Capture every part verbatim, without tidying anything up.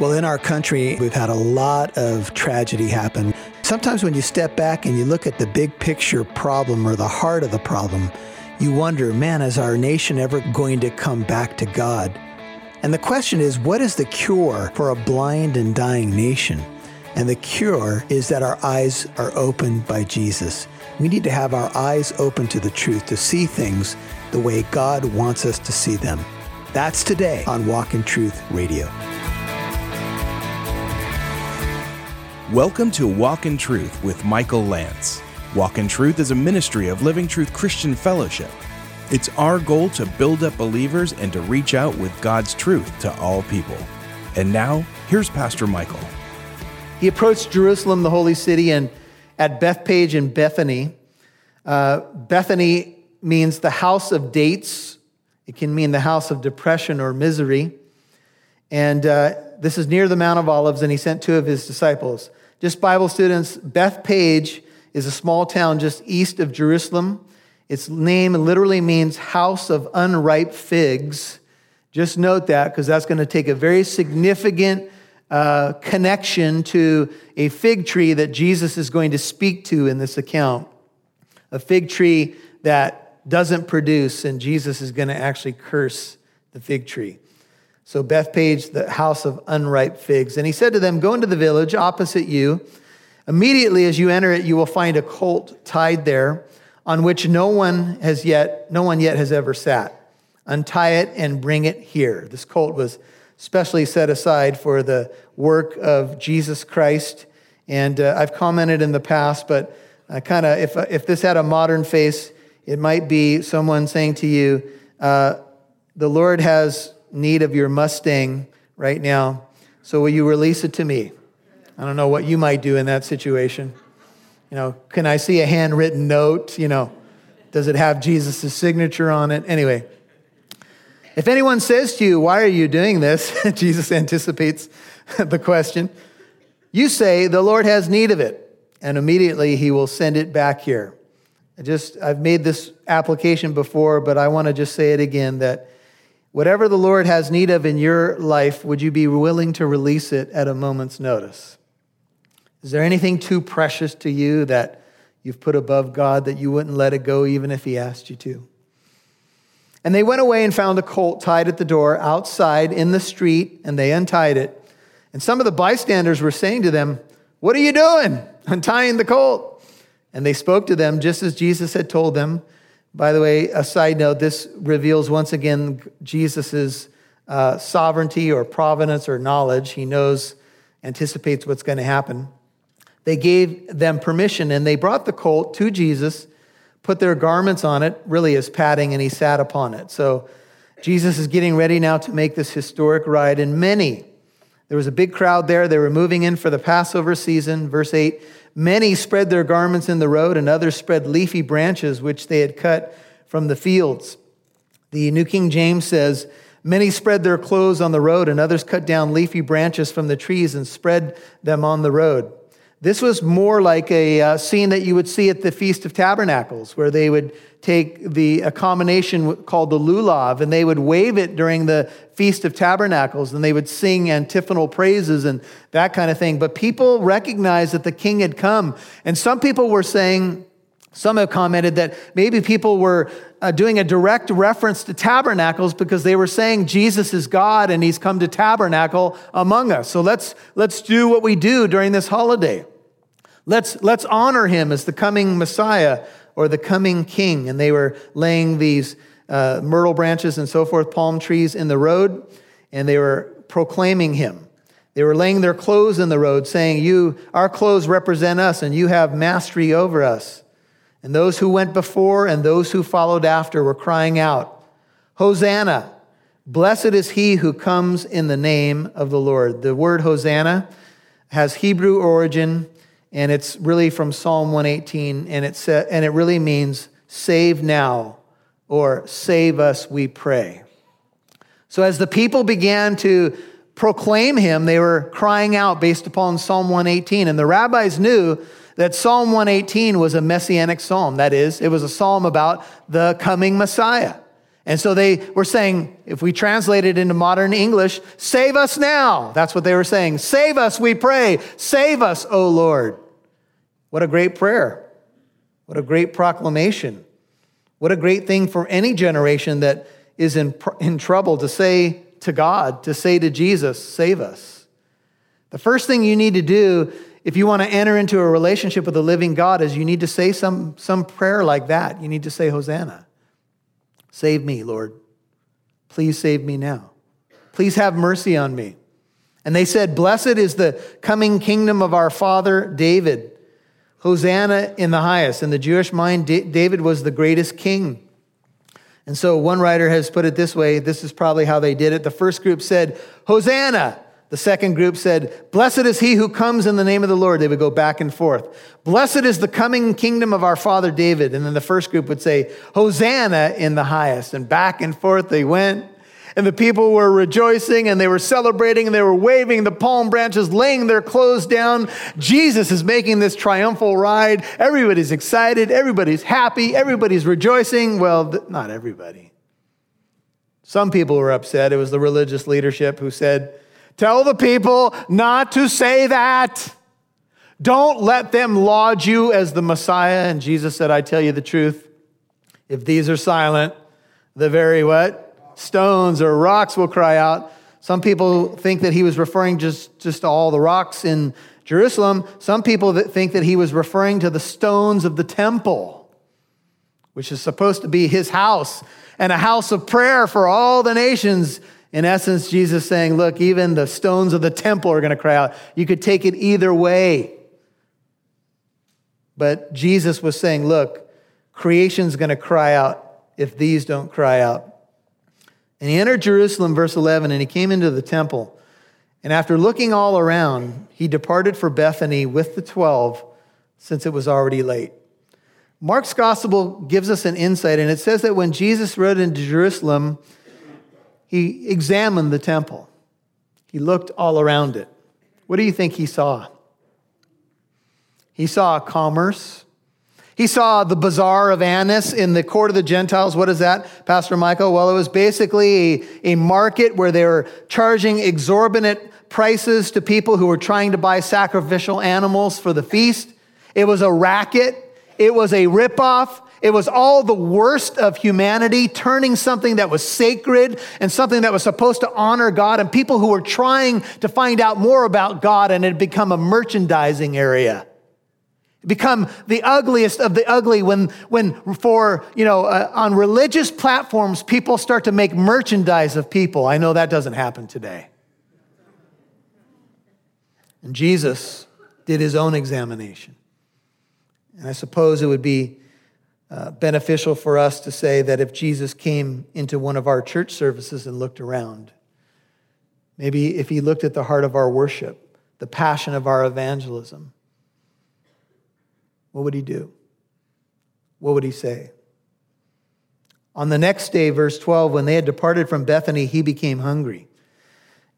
Well, in our country, we've had a lot of tragedy happen. Sometimes when you step back and you look at the big picture problem or the heart of the problem, you wonder, man, is our nation ever going to come back to God? And the question is, what is the cure for a blind and dying nation? And the cure is that our eyes are opened by Jesus. We need to have our eyes open to the truth, to see things the way God wants us to see them. That's today on Walk in Truth Radio. Welcome to Walk in Truth with Michael Lance. Walk in Truth is a ministry of Living Truth Christian Fellowship. It's our goal to build up believers and to reach out with God's truth to all people. And now, here's Pastor Michael. He approached Jerusalem, the holy city, and at Bethpage in Bethany. Uh, Bethany means the house of dates. It can mean the house of depression or misery. And uh, this is near the Mount of Olives, and he sent two of his disciples. Just Bible students, Bethpage is a small town just east of Jerusalem. Its name literally means house of unripe figs. Just note that, because that's going to take a very significant uh, connection to a fig tree that Jesus is going to speak to in this account. A fig tree that doesn't produce, and Jesus is going to actually curse the fig tree. So Bethpage, the house of unripe figs. And he said to them, "Go into the village opposite you. Immediately as you enter it, you will find a colt tied there, on which no one has yet, no one yet has ever sat. Untie it and bring it here." This colt was specially set aside for the work of Jesus Christ. And uh, I've commented in the past, but I kind of, if if this had a modern face, it might be someone saying to you, uh, "The Lord has need of your Mustang right now, so will you release it to me?" I don't know what you might do in that situation. You know, can I see a handwritten note? You know, does it have Jesus' signature on it? Anyway, if anyone says to you, "Why are you doing this?" Jesus anticipates the question. You say, "The Lord has need of it," and immediately he will send it back here. I just, I've made this application before, but I want to just say it again, that whatever the Lord has need of in your life, would you be willing to release it at a moment's notice? Is there anything too precious to you that you've put above God that you wouldn't let it go even if he asked you to? And they went away and found a colt tied at the door outside in the street, and they untied it. And some of the bystanders were saying to them, "What are you doing, untying the colt?" And they spoke to them just as Jesus had told them. By the way, a side note, this reveals once again Jesus's uh, sovereignty or providence or knowledge. He knows, anticipates what's going to happen. They gave them permission, and they brought the colt to Jesus, put their garments on it, really as padding, and he sat upon it. So Jesus is getting ready now to make this historic ride, and many, there was a big crowd there. They were moving in for the Passover season. Verse eight, many spread their garments in the road, and others spread leafy branches which they had cut from the fields. The New King James says, "Many spread their clothes on the road, and others cut down leafy branches from the trees and spread them on the road." This was more like a uh, scene that you would see at the Feast of Tabernacles, where they would take the a combination called the lulav, and they would wave it during the Feast of Tabernacles, and they would sing antiphonal praises and that kind of thing. But people recognized that the king had come, and some people were saying, some have commented that maybe people were uh, doing a direct reference to tabernacles because they were saying Jesus is God and he's come to tabernacle among us. So let's let's do what we do during this holiday. Let's let's honor him as the coming Messiah or the coming king. And they were laying these uh, myrtle branches and so forth, palm trees in the road, and they were proclaiming him. They were laying their clothes in the road, saying, "You, our clothes represent us, and you have mastery over us." And those who went before and those who followed after were crying out, "Hosanna, blessed is he who comes in the name of the Lord." The word Hosanna has Hebrew origin, and it's really from Psalm one eighteen, and it, sa- and it really means "save now" or "save us, we pray." So as the people began to proclaim him, they were crying out based upon Psalm one eighteen, and the rabbis knew that Psalm one eighteen was a messianic psalm. That is, it was a psalm about the coming Messiah. And so they were saying, if we translate it into modern English, save us now. That's what they were saying. Save us, we pray. Save us, O Lord. What a great prayer. What a great proclamation. What a great thing for any generation that is in, in trouble to say to God, to say to Jesus, save us. The first thing you need to do if you want to enter into a relationship with the living God is you need to say some, some prayer like that. You need to say, Hosanna. Save me, Lord. Please save me now. Please have mercy on me. And they said, blessed is the coming kingdom of our father David. Hosanna in the highest. In the Jewish mind, David was the greatest king. And so one writer has put it this way. This is probably how they did it. The first group said, Hosanna. The second group said, blessed is he who comes in the name of the Lord. They would go back and forth. Blessed is the coming kingdom of our father David. And then the first group would say, Hosanna in the highest. And back and forth they went. And the people were rejoicing and they were celebrating and they were waving the palm branches, laying their clothes down. Jesus is making this triumphal ride. Everybody's excited. Everybody's happy. Everybody's rejoicing. Well, th- not everybody. Some people were upset. It was the religious leadership who said, tell the people not to say that. Don't let them laud you as the Messiah. And Jesus said, I tell you the truth. If these are silent, the very what? Stones or rocks will cry out. Some people think that he was referring just, just to all the rocks in Jerusalem. Some people that think that he was referring to the stones of the temple, which is supposed to be his house and a house of prayer for all the nations. In essence, Jesus saying, look, even the stones of the temple are going to cry out. You could take it either way. But Jesus was saying, look, creation's going to cry out if these don't cry out. And he entered Jerusalem, verse eleven, and he came into the temple. And after looking all around, he departed for Bethany with the twelve, since it was already late. Mark's gospel gives us an insight, and it says that when Jesus rode into Jerusalem, he examined the temple. He looked all around it. What do you think he saw? He saw commerce. He saw the Bazaar of Annas in the court of the Gentiles. What is that, Pastor Michael? Well, it was basically a, a market where they were charging exorbitant prices to people who were trying to buy sacrificial animals for the feast. It was a racket. It was a ripoff. It was all the worst of humanity, turning something that was sacred and something that was supposed to honor God and people who were trying to find out more about God, and it had become a merchandising area. It become the ugliest of the ugly when, when for, you know, uh, on religious platforms, people start to make merchandise of people. I know that doesn't happen today. And Jesus did his own examination. And I suppose it would be Uh, beneficial for us to say that if Jesus came into one of our church services and looked around, maybe if he looked at the heart of our worship, the passion of our evangelism, what would he do? What would he say? On the next day, verse twelve, when they had departed from Bethany, he became hungry.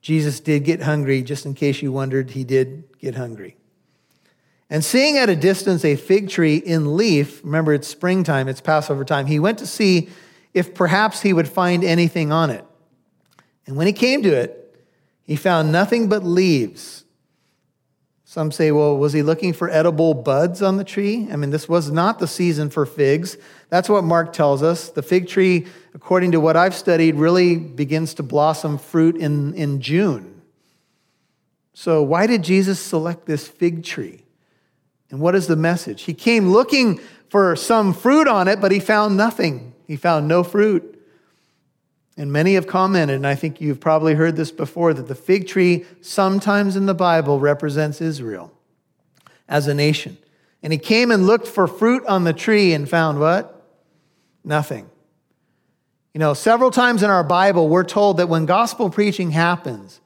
Jesus did get hungry. Just in case you wondered, he did get hungry. And seeing at a distance a fig tree in leaf, remember it's springtime, it's Passover time, he went to see if perhaps he would find anything on it. And when he came to it, he found nothing but leaves. Some say, well, was he looking for edible buds on the tree? I mean, this was not the season for figs. That's what Mark tells us. The fig tree, according to what I've studied, really begins to blossom fruit in, in June. So why did Jesus select this fig tree? And what is the message? He came looking for some fruit on it, but he found nothing. He found no fruit. And many have commented, and I think you've probably heard this before, that the fig tree sometimes in the Bible represents Israel as a nation. And he came and looked for fruit on the tree and found what? Nothing. You know, several times in our Bible, we're told that when gospel preaching happens,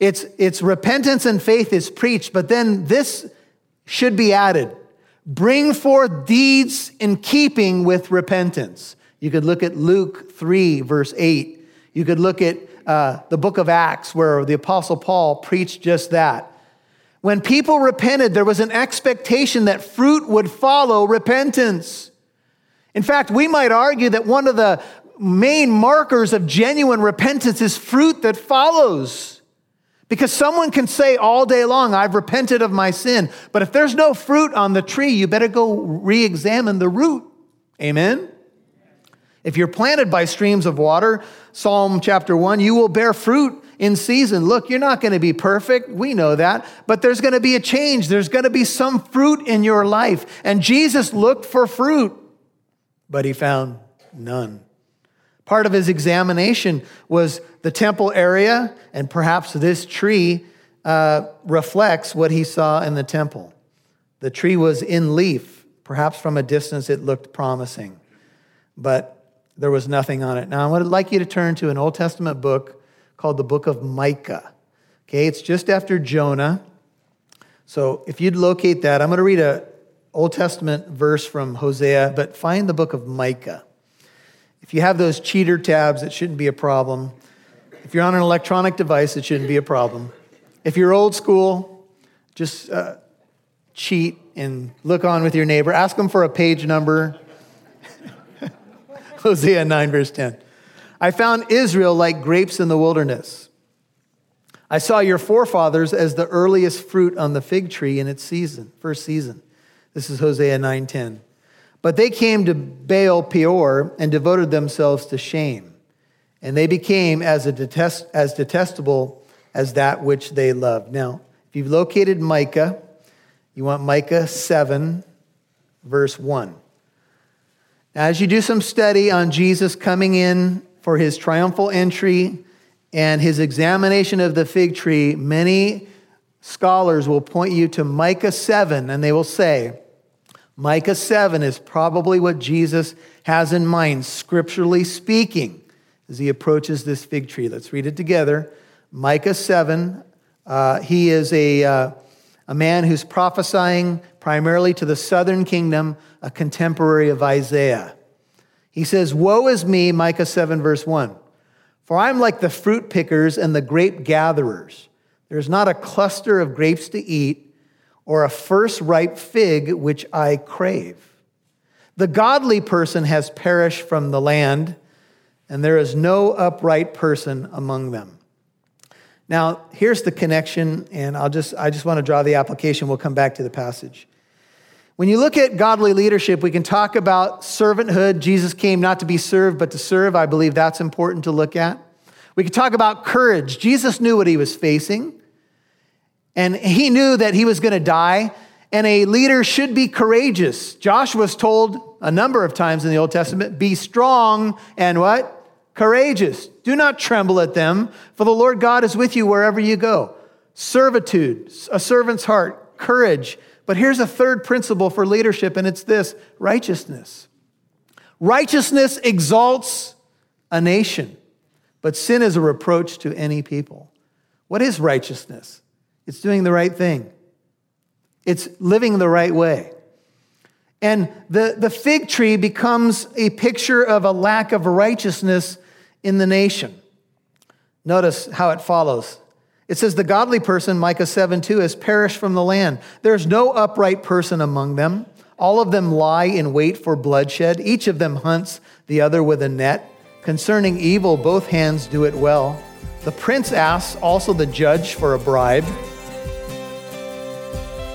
it's, it's repentance and faith is preached, but then this should be added. Bring forth deeds in keeping with repentance. You could look at Luke three, verse eight. You could look at uh, the book of Acts where the Apostle Paul preached just that. When people repented, there was an expectation that fruit would follow repentance. In fact, we might argue that one of the main markers of genuine repentance is fruit that follows. Because someone can say all day long, I've repented of my sin. But if there's no fruit on the tree, you better go re-examine the root. Amen? If you're planted by streams of water, Psalm chapter one, you will bear fruit in season. Look, you're not going to be perfect. We know that. But there's going to be a change. There's going to be some fruit in your life. And Jesus looked for fruit, but he found none. Part of his examination was the temple area, and perhaps this tree uh, reflects what he saw in the temple. The tree was in leaf. Perhaps from a distance it looked promising, but there was nothing on it. Now I would like you to turn to an Old Testament book called the book of Micah. Okay, it's just after Jonah. So if you'd locate that, I'm going to read an Old Testament verse from Hosea, but find the book of Micah. If you have those cheater tabs, it shouldn't be a problem. If you're on an electronic device, it shouldn't be a problem. If you're old school, just uh, cheat and look on with your neighbor. Ask them for a page number. Hosea nine, verse ten. I found Israel like grapes in the wilderness. I saw your forefathers as the earliest fruit on the fig tree in its season, first season. This is Hosea nine, ten. But they came to Baal Peor and devoted themselves to shame. And they became as a detest, as detestable as that which they loved. Now, if you've located Micah, you want Micah seven, verse one. Now, as you do some study on Jesus coming in for his triumphal entry and his examination of the fig tree, many scholars will point you to Micah seven, and they will say, Micah seven is probably what Jesus has in mind, scripturally speaking, as he approaches this fig tree. Let's read it together. Micah seven, uh, he is a, uh, a man who's prophesying primarily to the southern kingdom, a contemporary of Isaiah. He says, woe is me, Micah seven, verse one, for I'm like the fruit pickers and the grape gatherers. There's not a cluster of grapes to eat, or a first-ripe fig which I crave. The godly person has perished from the land, and there is no upright person among them. Now, here's the connection, and I'll just, I just want to draw the application. We'll come back to the passage. When you look at godly leadership, we can talk about servanthood. Jesus came not to be served, but to serve. I believe that's important to look at. We can talk about courage. Jesus knew what he was facing. And he knew that he was going to die, and a leader should be courageous. Joshua was told a number of times in the Old Testament, be strong and what? Courageous. Do not tremble at them, for the Lord God is with you wherever you go. Servitude, a servant's heart, courage. But here's a third principle for leadership, and it's this, righteousness. Righteousness exalts a nation, but sin is a reproach to any people. What is righteousness? It's doing the right thing. It's living the right way. And the, the fig tree becomes a picture of a lack of righteousness in the nation. Notice how it follows. It says, the godly person, Micah seven two, has perished from the land. There's no upright person among them. All of them lie in wait for bloodshed. Each of them hunts the other with a net. Concerning evil, both hands do it well. The prince asks also the judge for a bribe.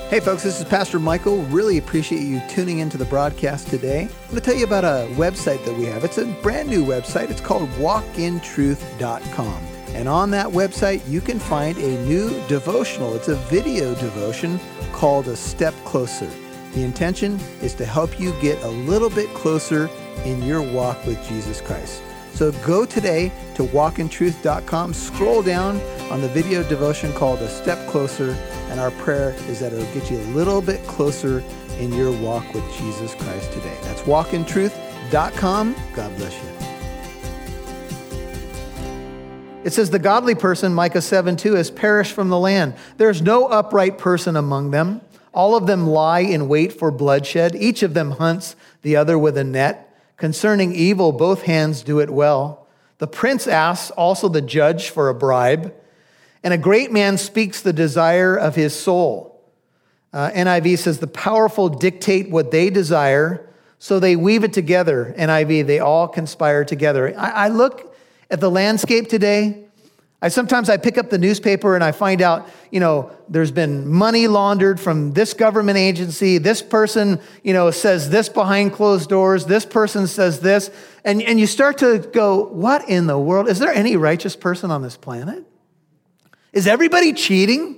Hey folks, this is Pastor Michael. Really appreciate you tuning into the broadcast today. I'm going to tell you about a website that we have. It's a brand new website. It's called walk in truth dot com. And on that website, you can find a new devotional. It's a video devotion called A Step Closer. The intention is to help you get a little bit closer in your walk with Jesus Christ. So go today to walk in truth dot com, scroll down on the video devotion called A Step Closer, and our prayer is that it'll get you a little bit closer in your walk with Jesus Christ today. That's walk in truth dot com. God bless you. It says, the godly person, Micah seven two, has perished from the land. There's no upright person among them. All of them lie in wait for bloodshed. Each of them hunts the other with a net. Concerning evil, both hands do it well. The prince asks also the judge for a bribe, and a great man speaks the desire of his soul. Uh, N I V says, the powerful dictate what they desire, So they weave it together, N I V, they all conspire together. I, I look at the landscape today. I sometimes I pick up the newspaper and I find out, you know, there's been money laundered from this government agency. This person, you know, says this behind closed doors. This person says this. And, and you start to go, what in the world? Is there any righteous person on this planet? Is everybody cheating?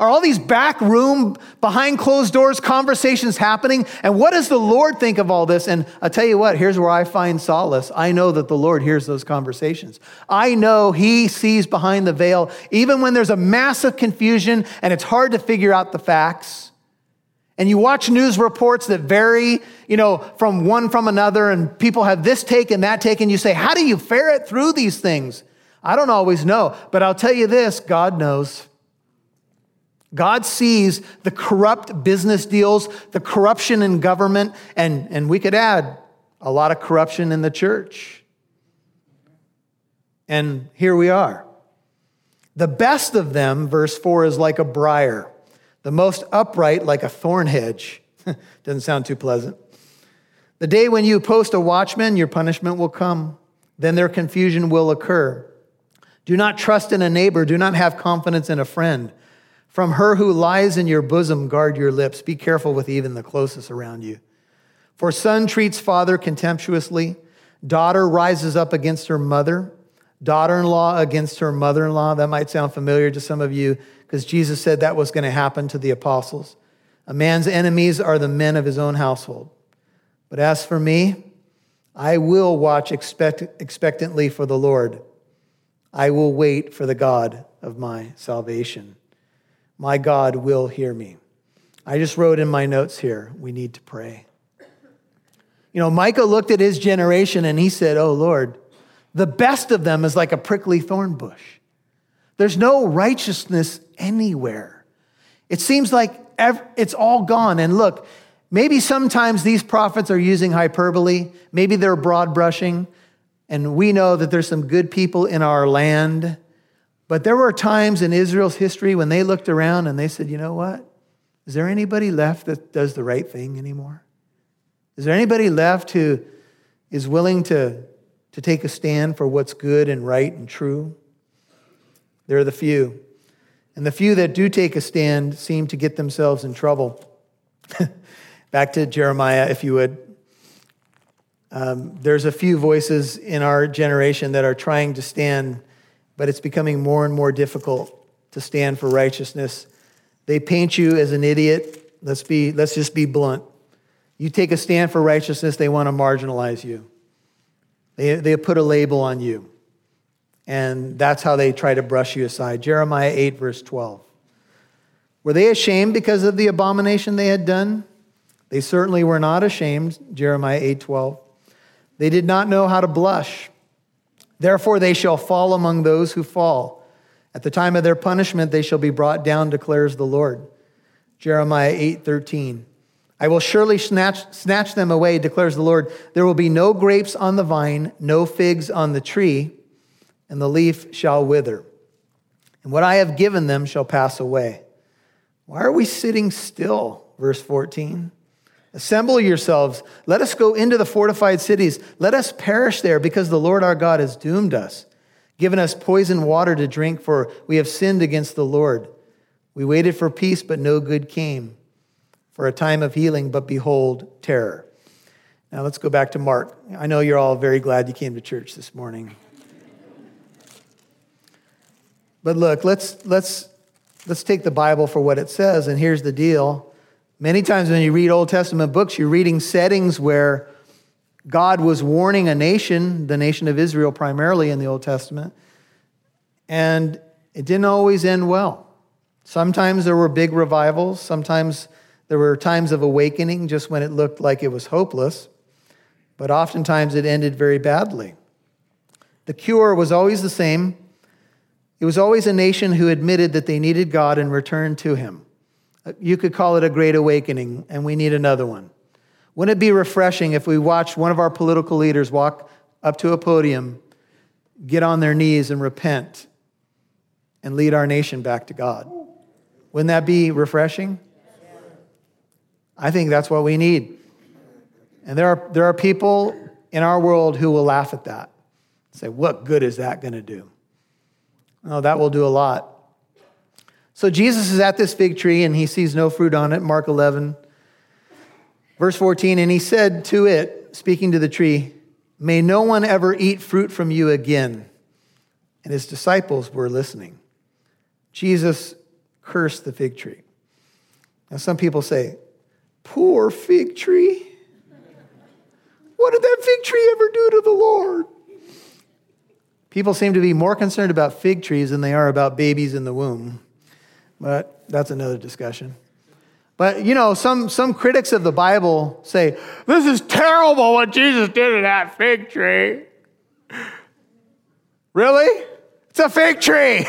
Are all these back room, behind closed doors conversations happening? And what does the Lord think of all this? And I'll tell you what, here's where I find solace. I know that the Lord hears those conversations. I know he sees behind the veil, even when there's a massive confusion and it's hard to figure out the facts. And you watch news reports that vary, you know, from one from another, and people have this take and that take, and you say, how do you ferret through these things? I don't always know, but I'll tell you this, God knows. God sees the corrupt business deals, the corruption in government, and, and we could add a lot of corruption in the church. And here we are. The best of them, verse four, is like a briar. The most upright, like a thorn hedge. Doesn't sound too pleasant. The day when you post a watchman, your punishment will come. Then their confusion will occur. Do not trust in a neighbor. Do not have confidence in a friend. From her who lies in your bosom, guard your lips. Be careful with even the closest around you. For son treats father contemptuously. Daughter rises up against her mother. Daughter-in-law against her mother-in-law. That might sound familiar to some of you because Jesus said that was going to happen to the apostles. A man's enemies are the men of his own household. But as for me, I will watch expect, expectantly for the Lord. I will wait for the God of my salvation. My God will hear me. I just wrote in my notes here, we need to pray. You know, Micah looked at his generation and he said, oh Lord, the best of them is like a prickly thorn bush. There's no righteousness anywhere. It seems like ev- it's all gone. And look, maybe sometimes these prophets are using hyperbole. Maybe they're broad brushing. And we know that there's some good people in our land. But there were times in Israel's history when they looked around and they said, you know what? Is there anybody left that does the right thing anymore? Is there anybody left who is willing to, to take a stand for what's good and right and true? There are the few. And the few that do take a stand seem to get themselves in trouble. Back to Jeremiah, if you would. Um, there's a few voices in our generation that are trying to stand, but it's becoming more and more difficult to stand for righteousness. They paint you as an idiot. Let's be, let's just be blunt. You take a stand for righteousness, they want to marginalize you. They, they put a label on you. And that's how they try to brush you aside. Jeremiah eight, verse twelve. Were they ashamed because of the abomination they had done? They certainly were not ashamed, Jeremiah eight, twelve. They did not know how to blush. Therefore, they shall fall among those who fall. At the time of their punishment, they shall be brought down, declares the Lord. Jeremiah eight, thirteen. I will surely snatch, snatch them away, declares the Lord. There will be no grapes on the vine, no figs on the tree, and the leaf shall wither. And what I have given them shall pass away. Why are we sitting still? Verse fourteen. Assemble yourselves. Let us go into the fortified cities. Let us perish there because the Lord our God has doomed us, given us poison water to drink, for we have sinned against the Lord. We waited for peace, but no good came, for a time of healing, but behold, terror. Now let's go back to Mark. I know you're all very glad you came to church this morning. But look, let's let's let's take the Bible for what it says, and here's the deal. Many times when you read Old Testament books, you're reading settings where God was warning a nation, the nation of Israel primarily in the Old Testament, and it didn't always end well. Sometimes there were big revivals. Sometimes there were times of awakening just when it looked like it was hopeless, but oftentimes it ended very badly. The cure was always the same. It was always a nation who admitted that they needed God and returned to him. You could call it a great awakening, and we need another one. Wouldn't it be refreshing if we watched one of our political leaders walk up to a podium, get on their knees and repent, and lead our nation back to God? Wouldn't that be refreshing? I think that's what we need. And there are, there are people in our world who will laugh at that. Say, what good is that going to do? Oh, that will do a lot. So Jesus is at this fig tree and he sees no fruit on it, Mark eleven. Verse fourteen, and he said to it, speaking to the tree, may no one ever eat fruit from you again. And his disciples were listening. Jesus cursed the fig tree. Now some people say, poor fig tree. What did that fig tree ever do to the Lord? People seem to be more concerned about fig trees than they are about babies in the womb. But that's another discussion. But, you know, some, some critics of the Bible say, this is terrible what Jesus did to that fig tree. Really? It's a fig tree.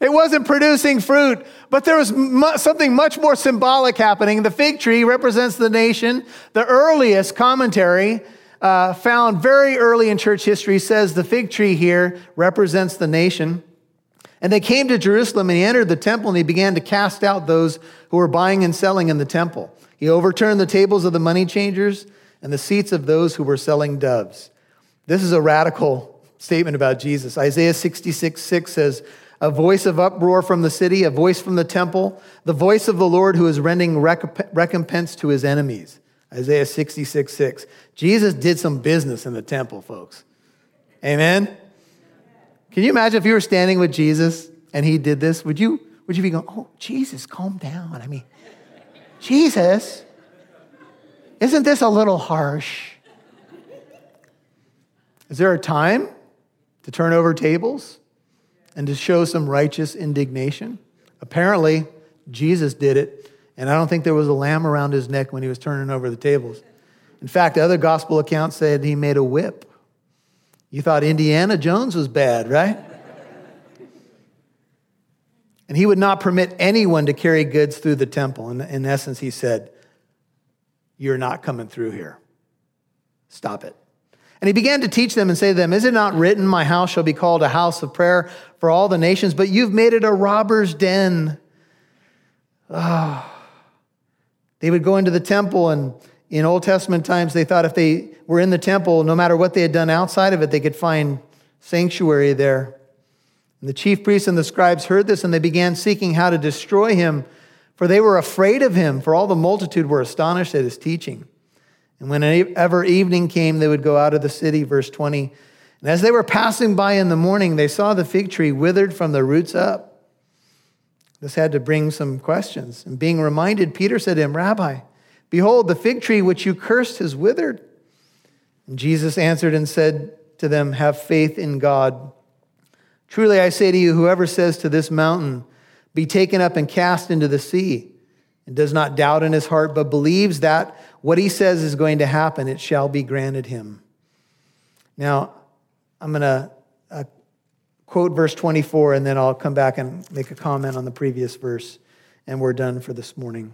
It wasn't producing fruit, but there was mu- something much more symbolic happening. The fig tree represents the nation. The earliest commentary uh, found very early in church history says the fig tree here represents the nation. And they came to Jerusalem, and he entered the temple, and he began to cast out those who were buying and selling in the temple. He overturned the tables of the money changers and the seats of those who were selling doves. This is a radical statement about Jesus. Isaiah sixty-six six says, a voice of uproar from the city, a voice from the temple, the voice of the Lord who is rending recompense to his enemies. Isaiah sixty-six six. Jesus did some business in the temple, folks. Amen? Can you imagine if you were standing with Jesus and he did this? Would you, would you be going, oh, Jesus, calm down. I mean, Jesus, isn't this a little harsh? Is there a time to turn over tables and to show some righteous indignation? Apparently, Jesus did it, and I don't think there was a lamb around his neck when he was turning over the tables. In fact, other gospel accounts said he made a whip. You thought Indiana Jones was bad, right? And he would not permit anyone to carry goods through the temple. And in essence, he said, you're not coming through here. Stop it. And he began to teach them and say to them, is it not written, my house shall be called a house of prayer for all the nations, but you've made it a robber's den. Oh. They would go into the temple, and in Old Testament times, they thought if they were in the temple, no matter what they had done outside of it, they could find sanctuary there. And the chief priests and the scribes heard this, and they began seeking how to destroy him, for they were afraid of him, for all the multitude were astonished at his teaching. And whenever evening came, they would go out of the city, verse twenty. And as they were passing by in the morning, they saw the fig tree withered from the roots up. This had to bring some questions. And being reminded, Peter said to him, Rabbi, behold, the fig tree which you cursed has withered. And Jesus answered and said to them, have faith in God. Truly I say to you, whoever says to this mountain, be taken up and cast into the sea, and does not doubt in his heart, but believes that what he says is going to happen, it shall be granted him. Now, I'm going to uh, quote verse twenty-four, and then I'll come back and make a comment on the previous verse, and we're done for this morning.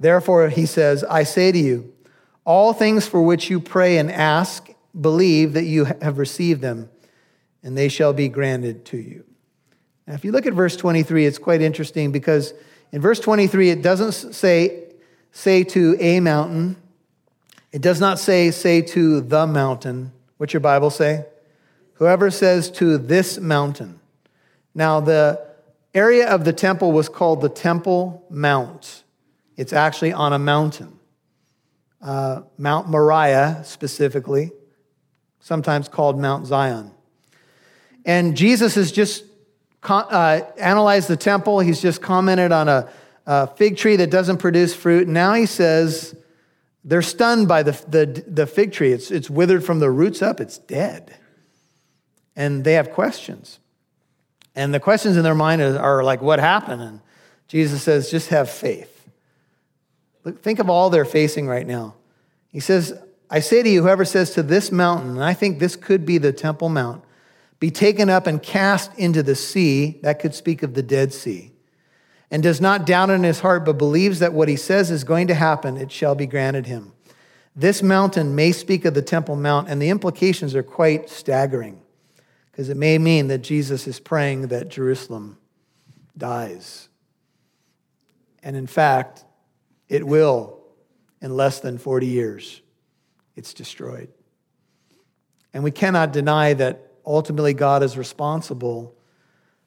Therefore, he says, I say to you, all things for which you pray and ask, believe that you have received them, and they shall be granted to you. Now, if you look at verse twenty-three, it's quite interesting because in verse twenty-three, it doesn't say, say to a mountain. It does not say, say to the mountain. What's your Bible say? Whoever says to this mountain. Now, the area of the temple was called the Temple Mount. It's actually on a mountain, uh, Mount Moriah specifically, sometimes called Mount Zion. And Jesus has just con- uh, analyzed the temple. He's just commented on a, a fig tree that doesn't produce fruit. Now he says they're stunned by the, the, the fig tree. It's, it's withered from the roots up. It's dead. And they have questions. And the questions in their mind are, are like, what happened? And Jesus says, just have faith. Think of all they're facing right now. He says, I say to you, whoever says to this mountain, and I think this could be the Temple Mount, be taken up and cast into the sea, that could speak of the Dead Sea, and does not doubt in his heart, but believes that what he says is going to happen, it shall be granted him. This mountain may speak of the Temple Mount, and the implications are quite staggering, because it may mean that Jesus is praying that Jerusalem dies. And in fact, it will in less than forty years, it's destroyed. And we cannot deny that ultimately God is responsible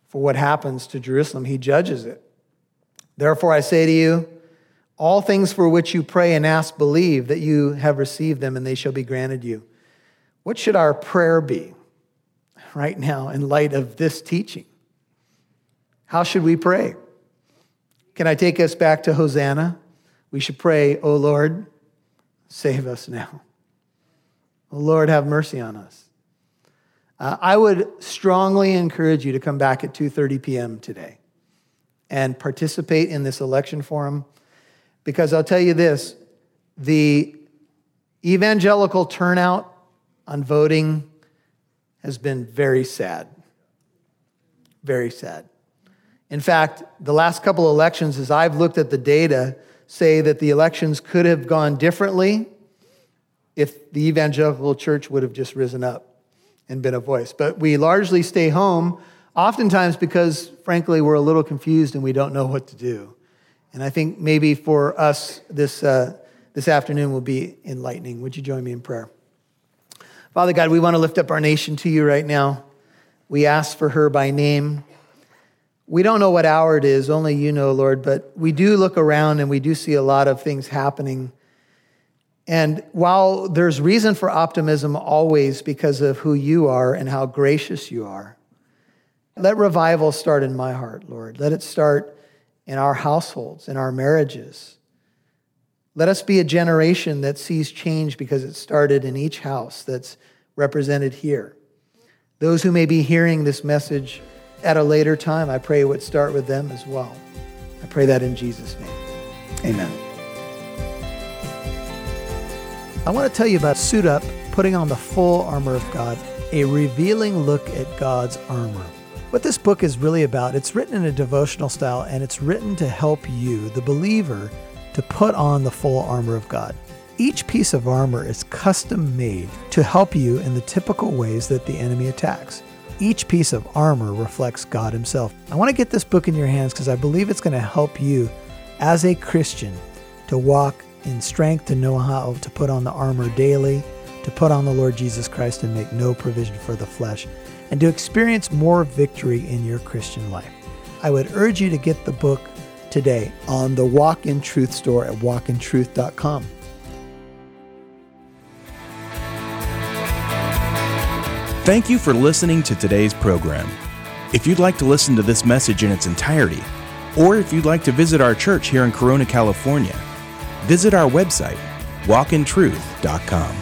for what happens to Jerusalem. He judges it. Therefore, I say to you, all things for which you pray and ask, believe that you have received them and they shall be granted you. What should our prayer be right now in light of this teaching? How should we pray? Can I take us back to Hosanna? We should pray, O Lord, save us now. O Lord, have mercy on us. Uh, I would strongly encourage you to come back at two thirty p.m. today and participate in this election forum, because I'll tell you this, the evangelical turnout on voting has been very sad, very sad. In fact, the last couple elections, as I've looked at the data, say that the elections could have gone differently if the evangelical church would have just risen up and been a voice. But we largely stay home, oftentimes because, frankly, we're a little confused and we don't know what to do. And I think maybe for us, this uh, this afternoon will be enlightening. Would you join me in prayer? Father God, we want to lift up our nation to you right now. We ask for her by name. We don't know what hour it is, only you know, Lord, but we do look around and we do see a lot of things happening. And while there's reason for optimism always because of who you are and how gracious you are, let revival start in my heart, Lord. Let it start in our households, in our marriages. Let us be a generation that sees change because it started in each house that's represented here. Those who may be hearing this message at a later time, I pray it would start with them as well. I pray that in Jesus' name. Amen. I want to tell you about Suit Up, Putting on the Full Armor of God, a revealing look at God's armor. What this book is really about, it's written in a devotional style, and it's written to help you, the believer, to put on the full armor of God. Each piece of armor is custom made to help you in the typical ways that the enemy attacks. Each piece of armor reflects God himself. I want to get this book in your hands because I believe it's going to help you as a Christian to walk in strength, to know how to put on the armor daily, to put on the Lord Jesus Christ and make no provision for the flesh, and to experience more victory in your Christian life. I would urge you to get the book today on the Walk in Truth store at walk in truth dot com. Thank you for listening to today's program. If you'd like to listen to this message in its entirety, or if you'd like to visit our church here in Corona, California, visit our website, walk in truth dot com.